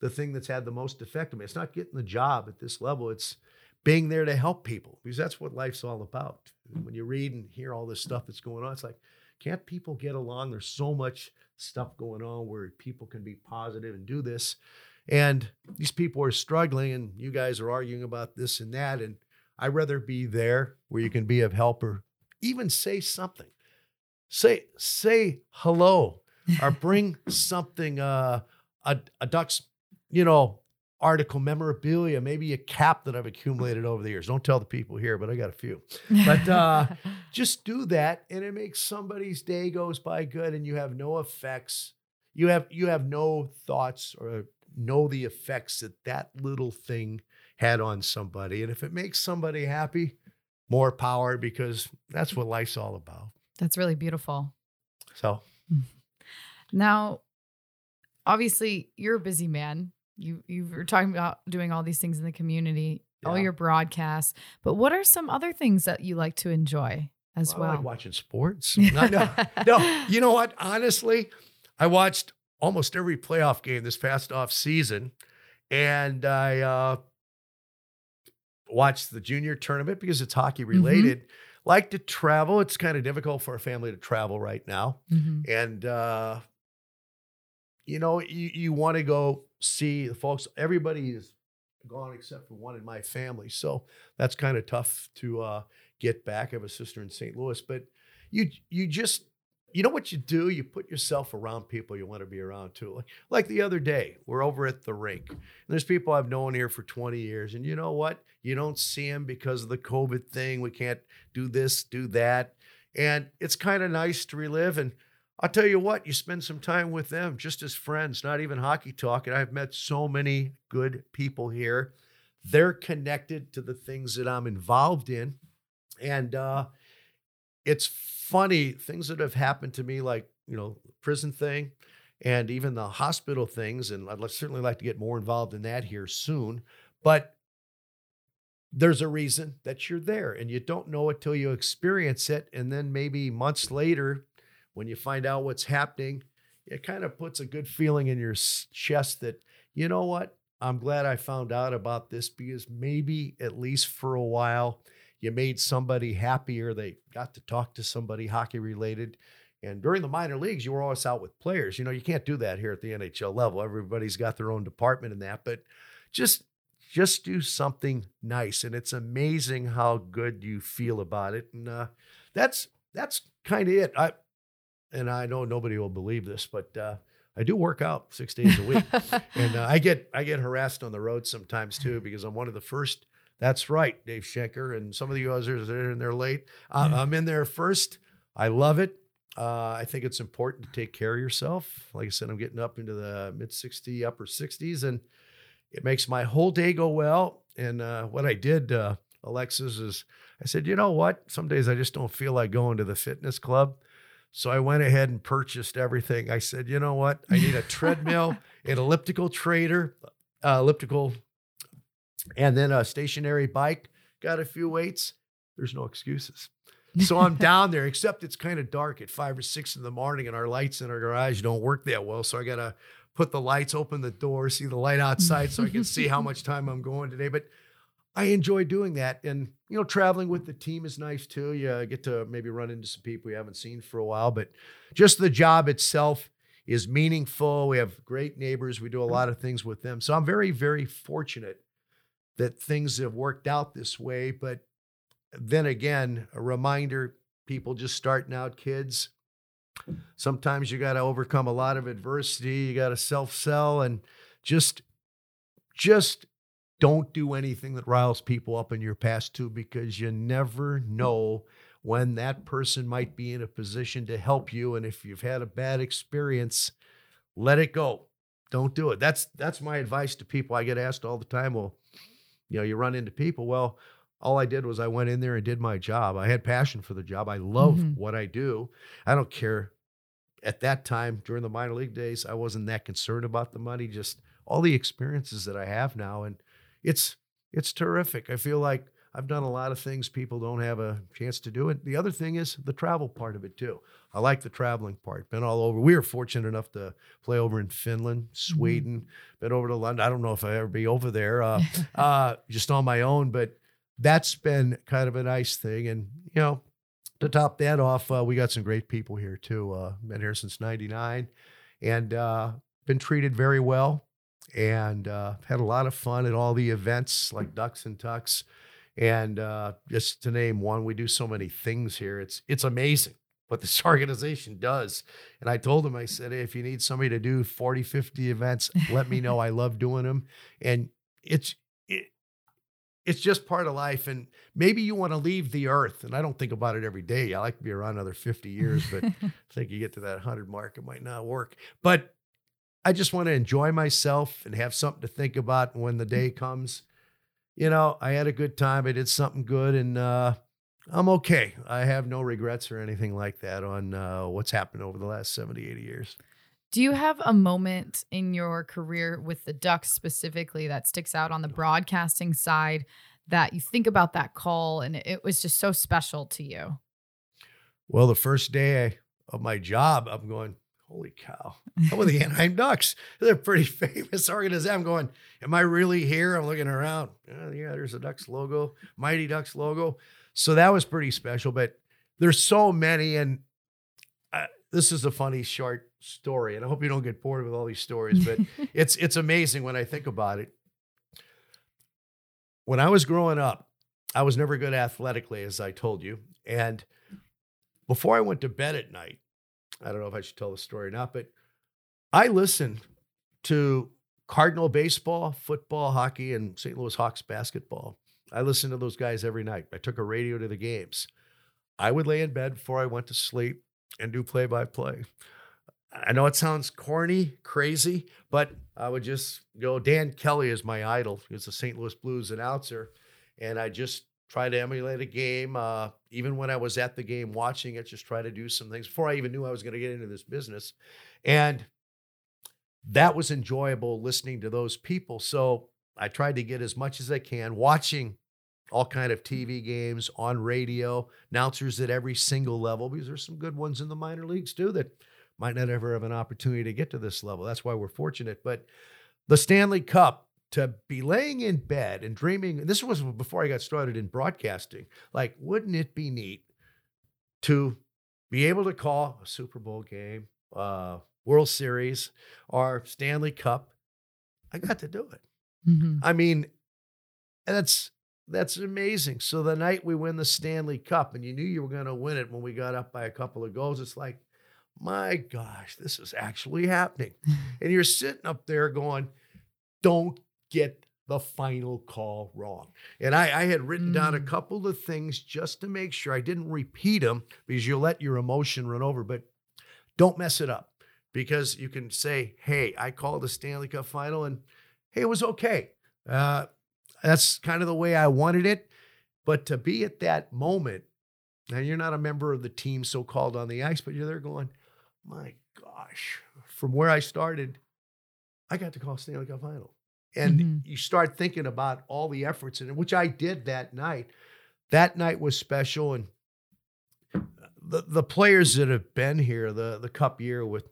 the thing that's had the most effect on me. It's not getting the job at this level. It's being there to help people because that's what life's all about. And when you read and hear all this stuff that's going on, it's like, can't people get along? There's so much stuff going on where people can be positive and do this. And these people are struggling and you guys are arguing about this and that. And I'd rather be there where you can be of help or even say something. Say hello or bring something, a Ducks, you know, article, memorabilia, maybe a cap that I've accumulated over the years. Don't tell the people here, but I got a few. But just do that and it makes somebody's day goes by good and you have no effects. You have no thoughts or know the effects that little thing had on somebody. And if it makes somebody happy, more power, because that's what life's all about. That's really beautiful. So now, obviously you're a busy man. You were talking about doing all these things in the community, all your broadcasts, but what are some other things that you like to enjoy? as well. I like watching sports. No, you know what? Honestly, I watched almost every playoff game this past off season, and I watched the junior tournament because it's hockey related. Mm-hmm. Like to travel. It's kind of difficult for a family to travel right now. Mm-hmm. And, you know, you want to go see the folks. Everybody is gone except for one in my family. So that's kind of tough to get back. I have a sister in St. Louis. But you just, you know what you do? You put yourself around people you want to be around too. Like the other day, we're over at the rink. And there's people I've known here for 20 years. And you know what? You don't see them because of the COVID thing. We can't do this, do that. And it's kind of nice to relive. And I'll tell you what, you spend some time with them just as friends, not even hockey talk. And I've met so many good people here. They're connected to the things that I'm involved in. And it's funny, things that have happened to me, like, you know, the prison thing and even the hospital things. And I'd certainly like to get more involved in that here soon. But there's a reason that you're there, and you don't know it till you experience it. And then maybe months later, when you find out what's happening, it kind of puts a good feeling in your chest that, you know what, I'm glad I found out about this, because maybe at least for a while you made somebody happier. They got to talk to somebody hockey related. And during the minor leagues, you were always out with players. You know, you can't do that here at the NHL level. Everybody's got their own department in that, but just do something nice. And it's amazing how good you feel about it. And that's kind of it. I know nobody will believe this, but I do work out 6 days a week. And I get harassed on the road sometimes too, because I'm one of the first. That's right, Dave Schenker. And some of the others are in there late. I'm in there first. I love it. I think it's important to take care of yourself. Like I said, I'm getting up into the mid 60s, upper 60s. And it makes my whole day go well. And what I did, Alexis, is I said, you know what? Some days I just don't feel like going to the fitness club. So I went ahead and purchased everything. I said, you know what? I need a treadmill, an elliptical, and then a stationary bike. Got a few weights. There's no excuses. So I'm down there, except it's kind of dark at 5 or 6 in the morning, and our lights in our garage don't work that well. So I got to put the lights, open the door, see the light outside so I can see how much time I'm going today. But I enjoy doing that. And, you know, traveling with the team is nice too. You get to maybe run into some people you haven't seen for a while, but just the job itself is meaningful. We have great neighbors. We do a lot of things with them. So I'm very, very fortunate that things have worked out this way. But then again, a reminder, people just starting out, kids, sometimes you got to overcome a lot of adversity. You got to self-sell and just don't do anything that riles people up in your past too, because you never know when that person might be in a position to help you. And if you've had a bad experience, let it go. Don't do it. That's my advice to people. I get asked all the time, well, you know, you run into people. Well, all I did was I went in there and did my job. I had passion for the job. I love what I do. I don't care. At that time, during the minor league days, I wasn't that concerned about the money, just all the experiences that I have now. And it's terrific. I feel like I've done a lot of things people don't have a chance to do. And the other thing is the travel part of it too. I like the traveling part. Been all over. We were fortunate enough to play over in Finland, Sweden, been over to London. I don't know if I ever be over there, just on my own, but that's been kind of a nice thing. And, you know, to top that off, we got some great people here too. Been here since 99 and been treated very well and had a lot of fun at all the events like Ducks and Tucks. And just to name one, we do so many things here. It's amazing what this organization does. And I told him, I said, hey, if you need somebody to do 40, 50 events, let me know. I love doing them. And it's just part of life. And maybe you want to leave the earth. And I don't think about it every day. I like to be around another 50 years, but I think you get to that 100 mark, it might not work. But I just want to enjoy myself and have something to think about when the day comes. You know, I had a good time. I did something good, and I'm okay. I have no regrets or anything like that on what's happened over the last 70, 80 years. Do you have a moment in your career with the Ducks specifically that sticks out on the broadcasting side that you think about that call and it was just so special to you? Well, the first day of my job, I'm going, holy cow, I'm with the Anaheim Ducks. They're a pretty famous organization. I'm going, am I really here? I'm looking around. Oh, yeah, there's the Ducks logo, Mighty Ducks logo. So that was pretty special, but there's so many. And this is a funny short story, and I hope you don't get bored with all these stories, but it's amazing when I think about it. When I was growing up, I was never good athletically, as I told you. And before I went to bed at night, I don't know if I should tell the story or not, but I listened to Cardinal baseball, football, hockey, and St. Louis Hawks basketball. I listened to those guys every night. I took a radio to the games. I would lay in bed before I went to sleep and do play-by-play. I know it sounds corny, crazy, but I would just go, Dan Kelly is my idol. He was a St. Louis Blues announcer, and I just try to emulate a game. Even when I was at the game watching it, just try to do some things before I even knew I was going to get into this business. And that was enjoyable, listening to those people. So I tried to get as much as I can, watching all kind of TV games, on radio, announcers at every single level, because there's some good ones in the minor leagues too that might not ever have an opportunity to get to this level. That's why we're fortunate. But the Stanley Cup, to be laying in bed and dreaming, this was before I got started in broadcasting, like, wouldn't it be neat to be able to call a Super Bowl game, World Series, or Stanley Cup? I got to do it. Mm-hmm. I mean, that's amazing. So the night we win the Stanley Cup, and you knew you were going to win it when we got up by a couple of goals, it's like, my gosh, this is actually happening. And you're sitting up there going, don't get the final call wrong. And I had written down a couple of things just to make sure I didn't repeat them, because you'll let your emotion run over, but don't mess it up, because you can say, hey, I called the Stanley Cup final and hey, it was okay. That's kind of the way I wanted it. But to be at that moment, now you're not a member of the team so-called on the ice, but you're there going, my gosh, from where I started, I got to call Stanley Cup final. And you start thinking about all the efforts in it, which I did that night. That night was special. And the players that have been here, the cup year with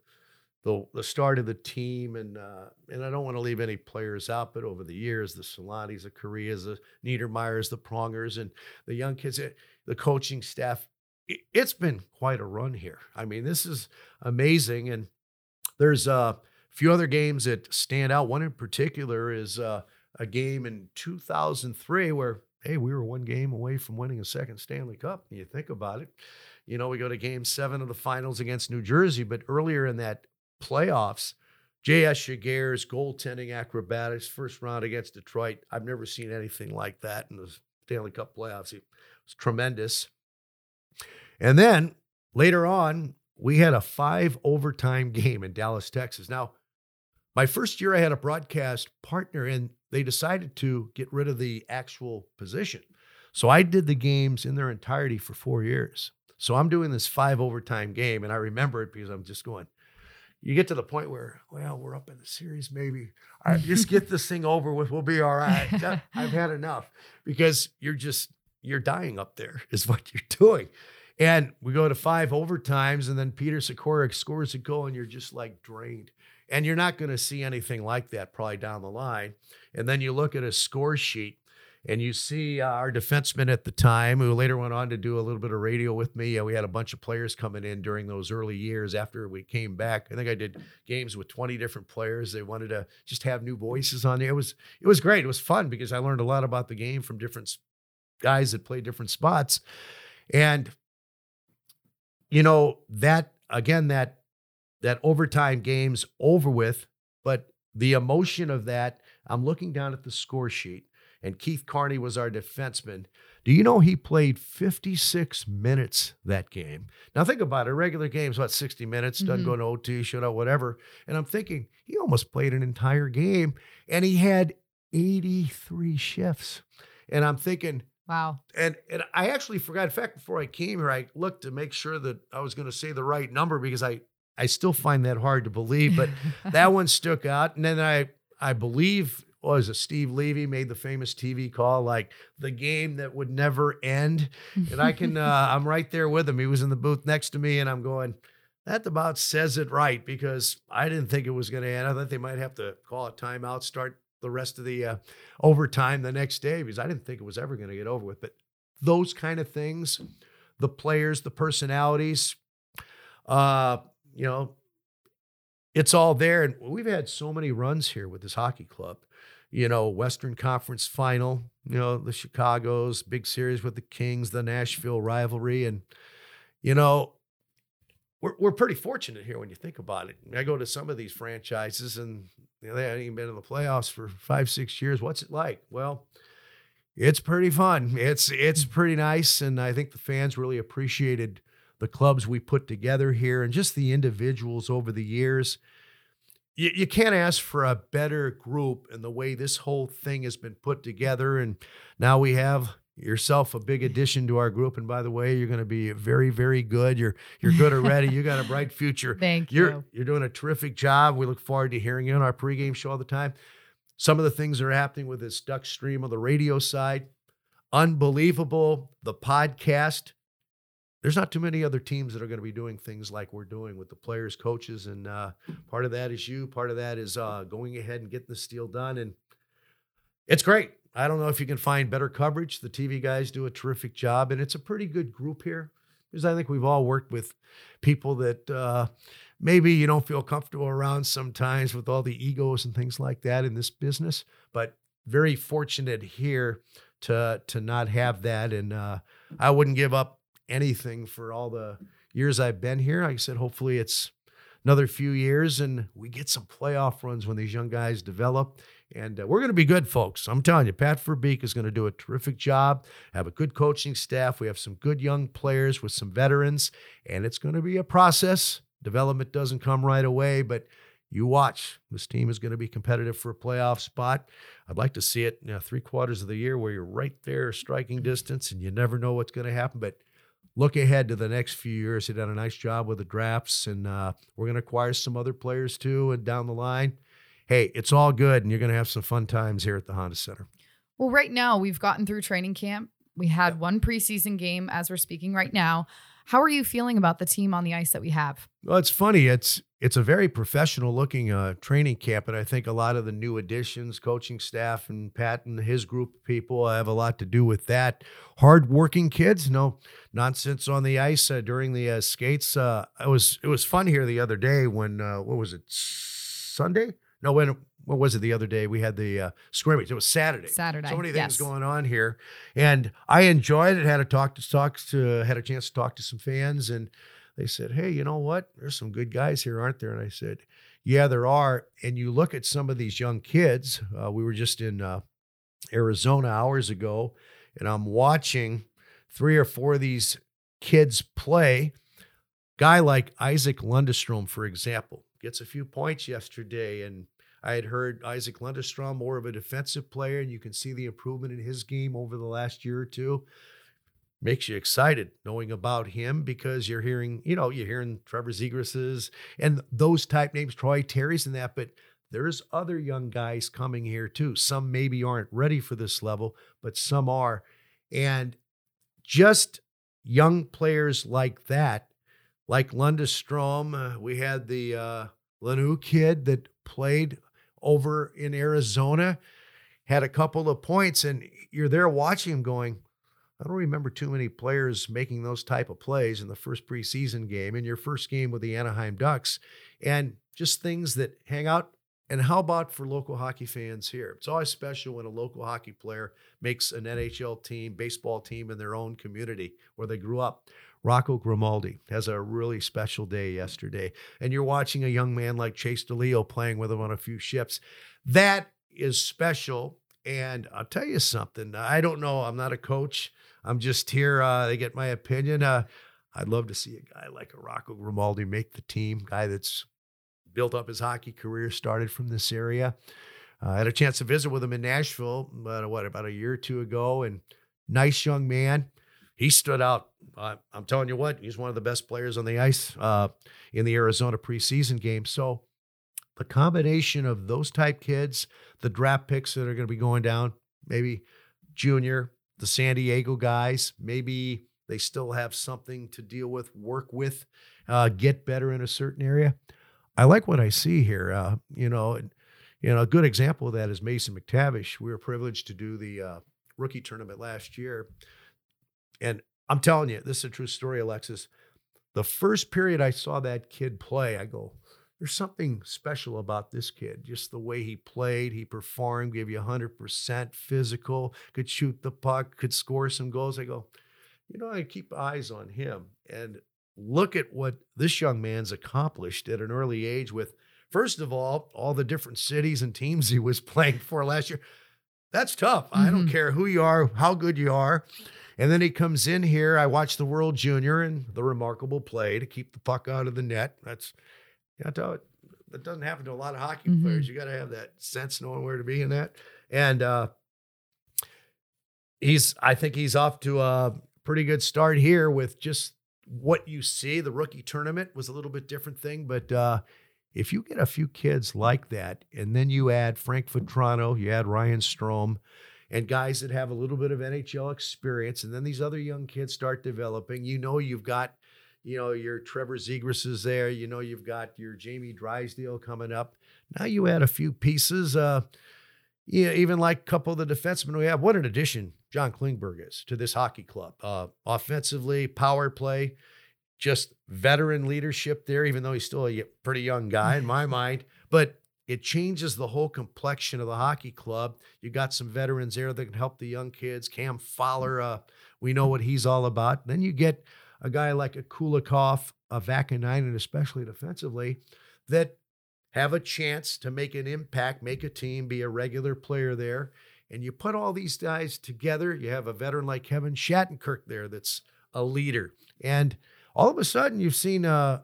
the start of the team, and I don't want to leave any players out, but over the years, the Solantis, the Kariyas, the Niedermeyers, the Prongers, and the young kids, the coaching staff, it's been quite a run here. I mean, this is amazing. And there's a few other games that stand out. One in particular is a game in 2003 where, hey, we were one game away from winning a second Stanley Cup. And you think about it, you know, we go to game 7 of the finals against New Jersey, but earlier in that playoffs, J.S. Jaguar's goaltending acrobatics, first round against Detroit. I've never seen anything like that in the Stanley Cup playoffs. It was tremendous. And then later on, we had a 5-overtime game in Dallas, Texas. Now, my first year I had a broadcast partner, and they decided to get rid of the actual position. So I did the games in their entirety for 4 years. So I'm doing this 5-overtime game, and I remember it because I'm just going, you get to the point where, well, we're up in the series, maybe. All right, just get this thing over with. We'll be all right. I've had enough, because you're dying up there is what you're doing. And we go to 5 overtimes, and then Peter Sikorik scores a goal, and you're just like drained. And you're not going to see anything like that probably down the line. And then you look at a score sheet, and you see our defenseman at the time, who later went on to do a little bit of radio with me. We had a bunch of players coming in during those early years after we came back. I think I did games with 20 different players. They wanted to just have new voices on there. It was great. It was fun because I learned a lot about the game from different guys that played different spots. And, you know, that, again, that overtime game's over with, but the emotion of that, I'm looking down at the score sheet. And Keith Carney was our defenseman. Do you know he played 56 minutes that game? Now think about it. A regular game's about 60 minutes, doesn't go to OT, shootout, whatever. And I'm thinking, he almost played an entire game, and he had 83 shifts. And I'm thinking, wow. And I actually forgot. In fact, before I came here, I looked to make sure that I was going to say the right number, because I still find that hard to believe, but that one stuck out. And then I believe was it Steve Levy made the famous TV call, like the game that would never end. And I can, I'm right there with him. He was in the booth next to me and I'm going, that about says it right, because I didn't think it was going to end. I thought they might have to call a timeout, start the rest of the overtime the next day, because I didn't think it was ever going to get over with. But those kind of things, the players, the personalities, you know, it's all there. And we've had so many runs here with this hockey club, you know, Western Conference Final, you know, the Chicago's, big series with the Kings, the Nashville rivalry. And, you know, we're pretty fortunate here when you think about it. I go to some of these franchises and you know, they haven't even been in the playoffs for 5-6 years. What's it like? Well, it's pretty fun. It's pretty nice. And I think the fans really appreciated the clubs we put together here, and just the individuals over the years. You can't ask for a better group and the way this whole thing has been put together. And now we have yourself a big addition to our group. And by the way, you're going to be very, very good. You're good already. You got a bright future. Thank you. You're doing a terrific job. We look forward to hearing you on our pregame show all the time. Some of the things that are happening with this Duck Stream on the radio side, unbelievable. The podcast. There's not too many other teams that are going to be doing things like we're doing with the players, coaches, and part of that is you. Part of that is going ahead and getting this deal done, and it's great. I don't know if you can find better coverage. The TV guys do a terrific job, and it's a pretty good group here because I think we've all worked with people that maybe you don't feel comfortable around sometimes with all the egos and things like that in this business, but very fortunate here to not have that, and I wouldn't give up anything for all the years I've been here. Like I said, hopefully it's another few years and we get some playoff runs when these young guys develop. And we're going to be good, folks. I'm telling you, Pat Verbeek is going to do a terrific job, have a good coaching staff. We have some good young players with some veterans, and it's going to be a process. Development doesn't come right away, but you watch. This team is going to be competitive for a playoff spot. I'd like to see it, you know, 3/4 of the year where you're right there striking distance and you never know what's going to happen. But look ahead to the next few years. He done a nice job with the drafts, and we're going to acquire some other players too. And down the line, hey, it's all good, and you're going to have some fun times here at the Honda Center. Well, right now we've gotten through training camp. We had one preseason game as we're speaking right now. How are you feeling about the team on the ice that we have? Well, it's funny. It's a very professional looking training camp, and I think a lot of the new additions, coaching staff, and Pat and his group of people have a lot to do with that. Hardworking kids, no nonsense on the ice during the skates. It was fun here the other day when what was it, Sunday? No, what was it the other day? We had the scrimmage. It was Saturday. So many things going on here, and I enjoyed it. Had a chance to talk to some fans, and they said, hey, you know what? There's some good guys here, aren't there? And I said, yeah, there are. And you look at some of these young kids. We were just in Arizona hours ago, and I'm watching 3 or 4 of these kids play. Guy like Isaac Lundestrom, for example, gets a few points yesterday. And I had heard Isaac Lundestrom, more of a defensive player, and you can see the improvement in his game over the last year or two. Makes you excited knowing about him because you're hearing Trevor Zegras and those type names, Troy Terry's and that, but there's other young guys coming here too. Some maybe aren't ready for this level, but some are. And just young players like that, like Lundestrom, we had the Lanu kid that played over in Arizona, had a couple of points, and you're there watching him going, I don't remember too many players making those type of plays in the first preseason game, in your first game with the Anaheim Ducks, and just things that hang out. And how about for local hockey fans here? It's always special when a local hockey player makes an NHL team, baseball team in their own community where they grew up. Rocco Grimaldi has a really special day yesterday, and you're watching a young man like Chase DeLeo playing with him on a few ships. That is special, and I'll tell you something. I don't know. I'm not a coach. I'm just here to get my opinion. I'd love to see a guy like a Rocco Grimaldi make the team, guy that's built up his hockey career, started from this area. I had a chance to visit with him in Nashville about a year or two ago, and nice young man. He stood out. I'm telling you what, he's one of the best players on the ice in the Arizona preseason game. So the combination of those type kids, the draft picks that are going to be going down, maybe junior, the San Diego guys, maybe they still have something to deal with, work with, get better in a certain area. I like what I see here. A good example of that is Mason McTavish. We were privileged to do the rookie tournament last year. And I'm telling you, this is a true story, Alexis. The first period I saw that kid play, I go, there's something special about this kid. Just the way he played, he performed, gave you 100% physical, could shoot the puck, could score some goals. I go, I keep eyes on him and look at what this young man's accomplished at an early age with, first of all the different cities and teams he was playing for last year. That's tough. Mm-hmm. I don't care who you are, how good you are. And then he comes in here. I watch the World Junior and the remarkable play to keep the puck out of the net. That doesn't happen to a lot of hockey mm-hmm. players. You got to have that sense knowing where to be in that. And I think he's off to a pretty good start here with just what you see. The rookie tournament was a little bit different thing, but if you get a few kids like that, and then you add Frank Vetrano, you add Ryan Strome, and guys that have a little bit of NHL experience, and then these other young kids start developing, you've got, your Trevor Zegras is there, you've got your Jamie Drysdale coming up. Now you add a few pieces, even like a couple of the defensemen we have. What an addition John Klingberg is to this hockey club. Offensively, power play, just veteran leadership there, even though he's still a pretty young guy in my mind, but it changes the whole complexion of the hockey club. You got some veterans there that can help the young kids. Cam Fowler, we know what he's all about. Then you get a guy like a Kulikov, a Vakanainen, especially defensively, that have a chance to make an impact, make a team, be a regular player there. And you put all these guys together. You have a veteran like Kevin Shattenkirk there that's a leader. And all of a sudden, you've seen an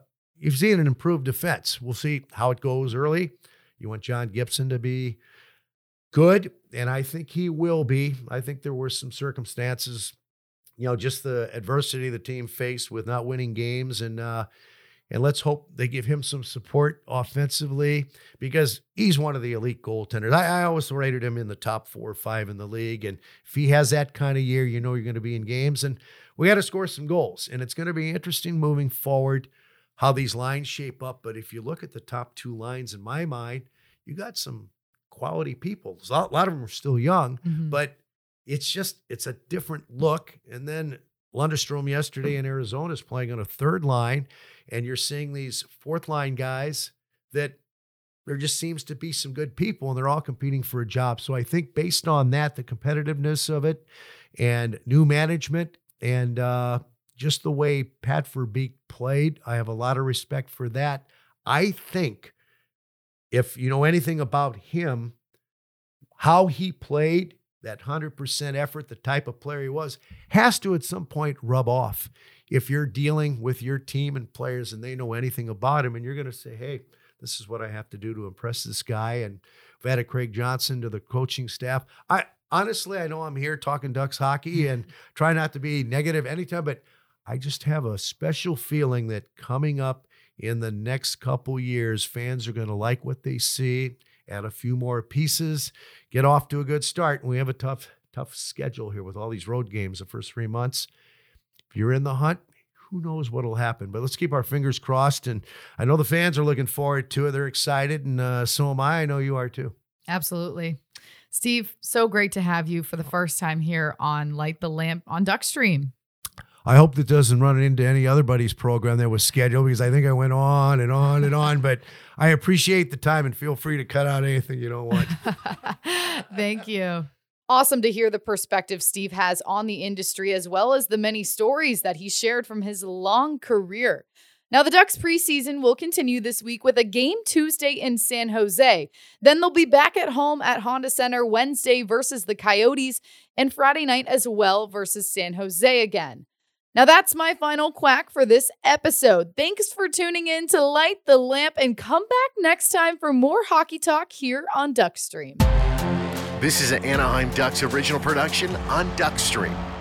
improved defense. We'll see how it goes early. You want John Gibson to be good, and I think he will be. I think there were some circumstances, just the adversity the team faced with not winning games, and let's hope they give him some support offensively because he's one of the elite goaltenders. I always rated him in the top 4 or 5 in the league, and if he has that kind of year, you're going to be in games. And we got to score some goals, and it's going to be interesting moving forward how these lines shape up. But if you look at the top 2 lines in my mind, you got some quality people. A lot of them are still young, mm-hmm. but it's a different look. And then Lundestrom yesterday in Arizona is playing on a third line, and you're seeing these fourth line guys that there just seems to be some good people, and they're all competing for a job. So I think based on that, the competitiveness of it and new management and just the way Pat Verbeek played, I have a lot of respect for that. I think if you know anything about him, how he played, that 100% effort, the type of player he was, has to at some point rub off. If you're dealing with your team and players and they know anything about him, and you're going to say, hey, this is what I have to do to impress this guy. And we've added Craig Johnson to the coaching staff. Honestly, I know I'm here talking Ducks hockey and try not to be negative anytime, but I just have a special feeling that coming up in the next couple years, fans are going to like what they see, add a few more pieces, get off to a good start. And we have a tough schedule here with all these road games the first 3 months. If you're in the hunt, who knows what will happen, but let's keep our fingers crossed. And I know the fans are looking forward to it. They're excited. And so am I. I know you are too. Absolutely. Steve, so great to have you for the first time here on Light the Lamp on Duck Stream. I hope that doesn't run into any other buddy's program that was scheduled because I think I went on and on and on, but I appreciate the time and feel free to cut out anything you don't want. Thank you. Awesome to hear the perspective Steve has on the industry as well as the many stories that he shared from his long career. Now, the Ducks preseason will continue this week with a game Tuesday in San Jose. Then they'll be back at home at Honda Center Wednesday versus the Coyotes and Friday night as well versus San Jose again. Now, that's my final quack for this episode. Thanks for tuning in to Light the Lamp and come back next time for more hockey talk here on Duckstream. This is an Anaheim Ducks original production on Duckstream.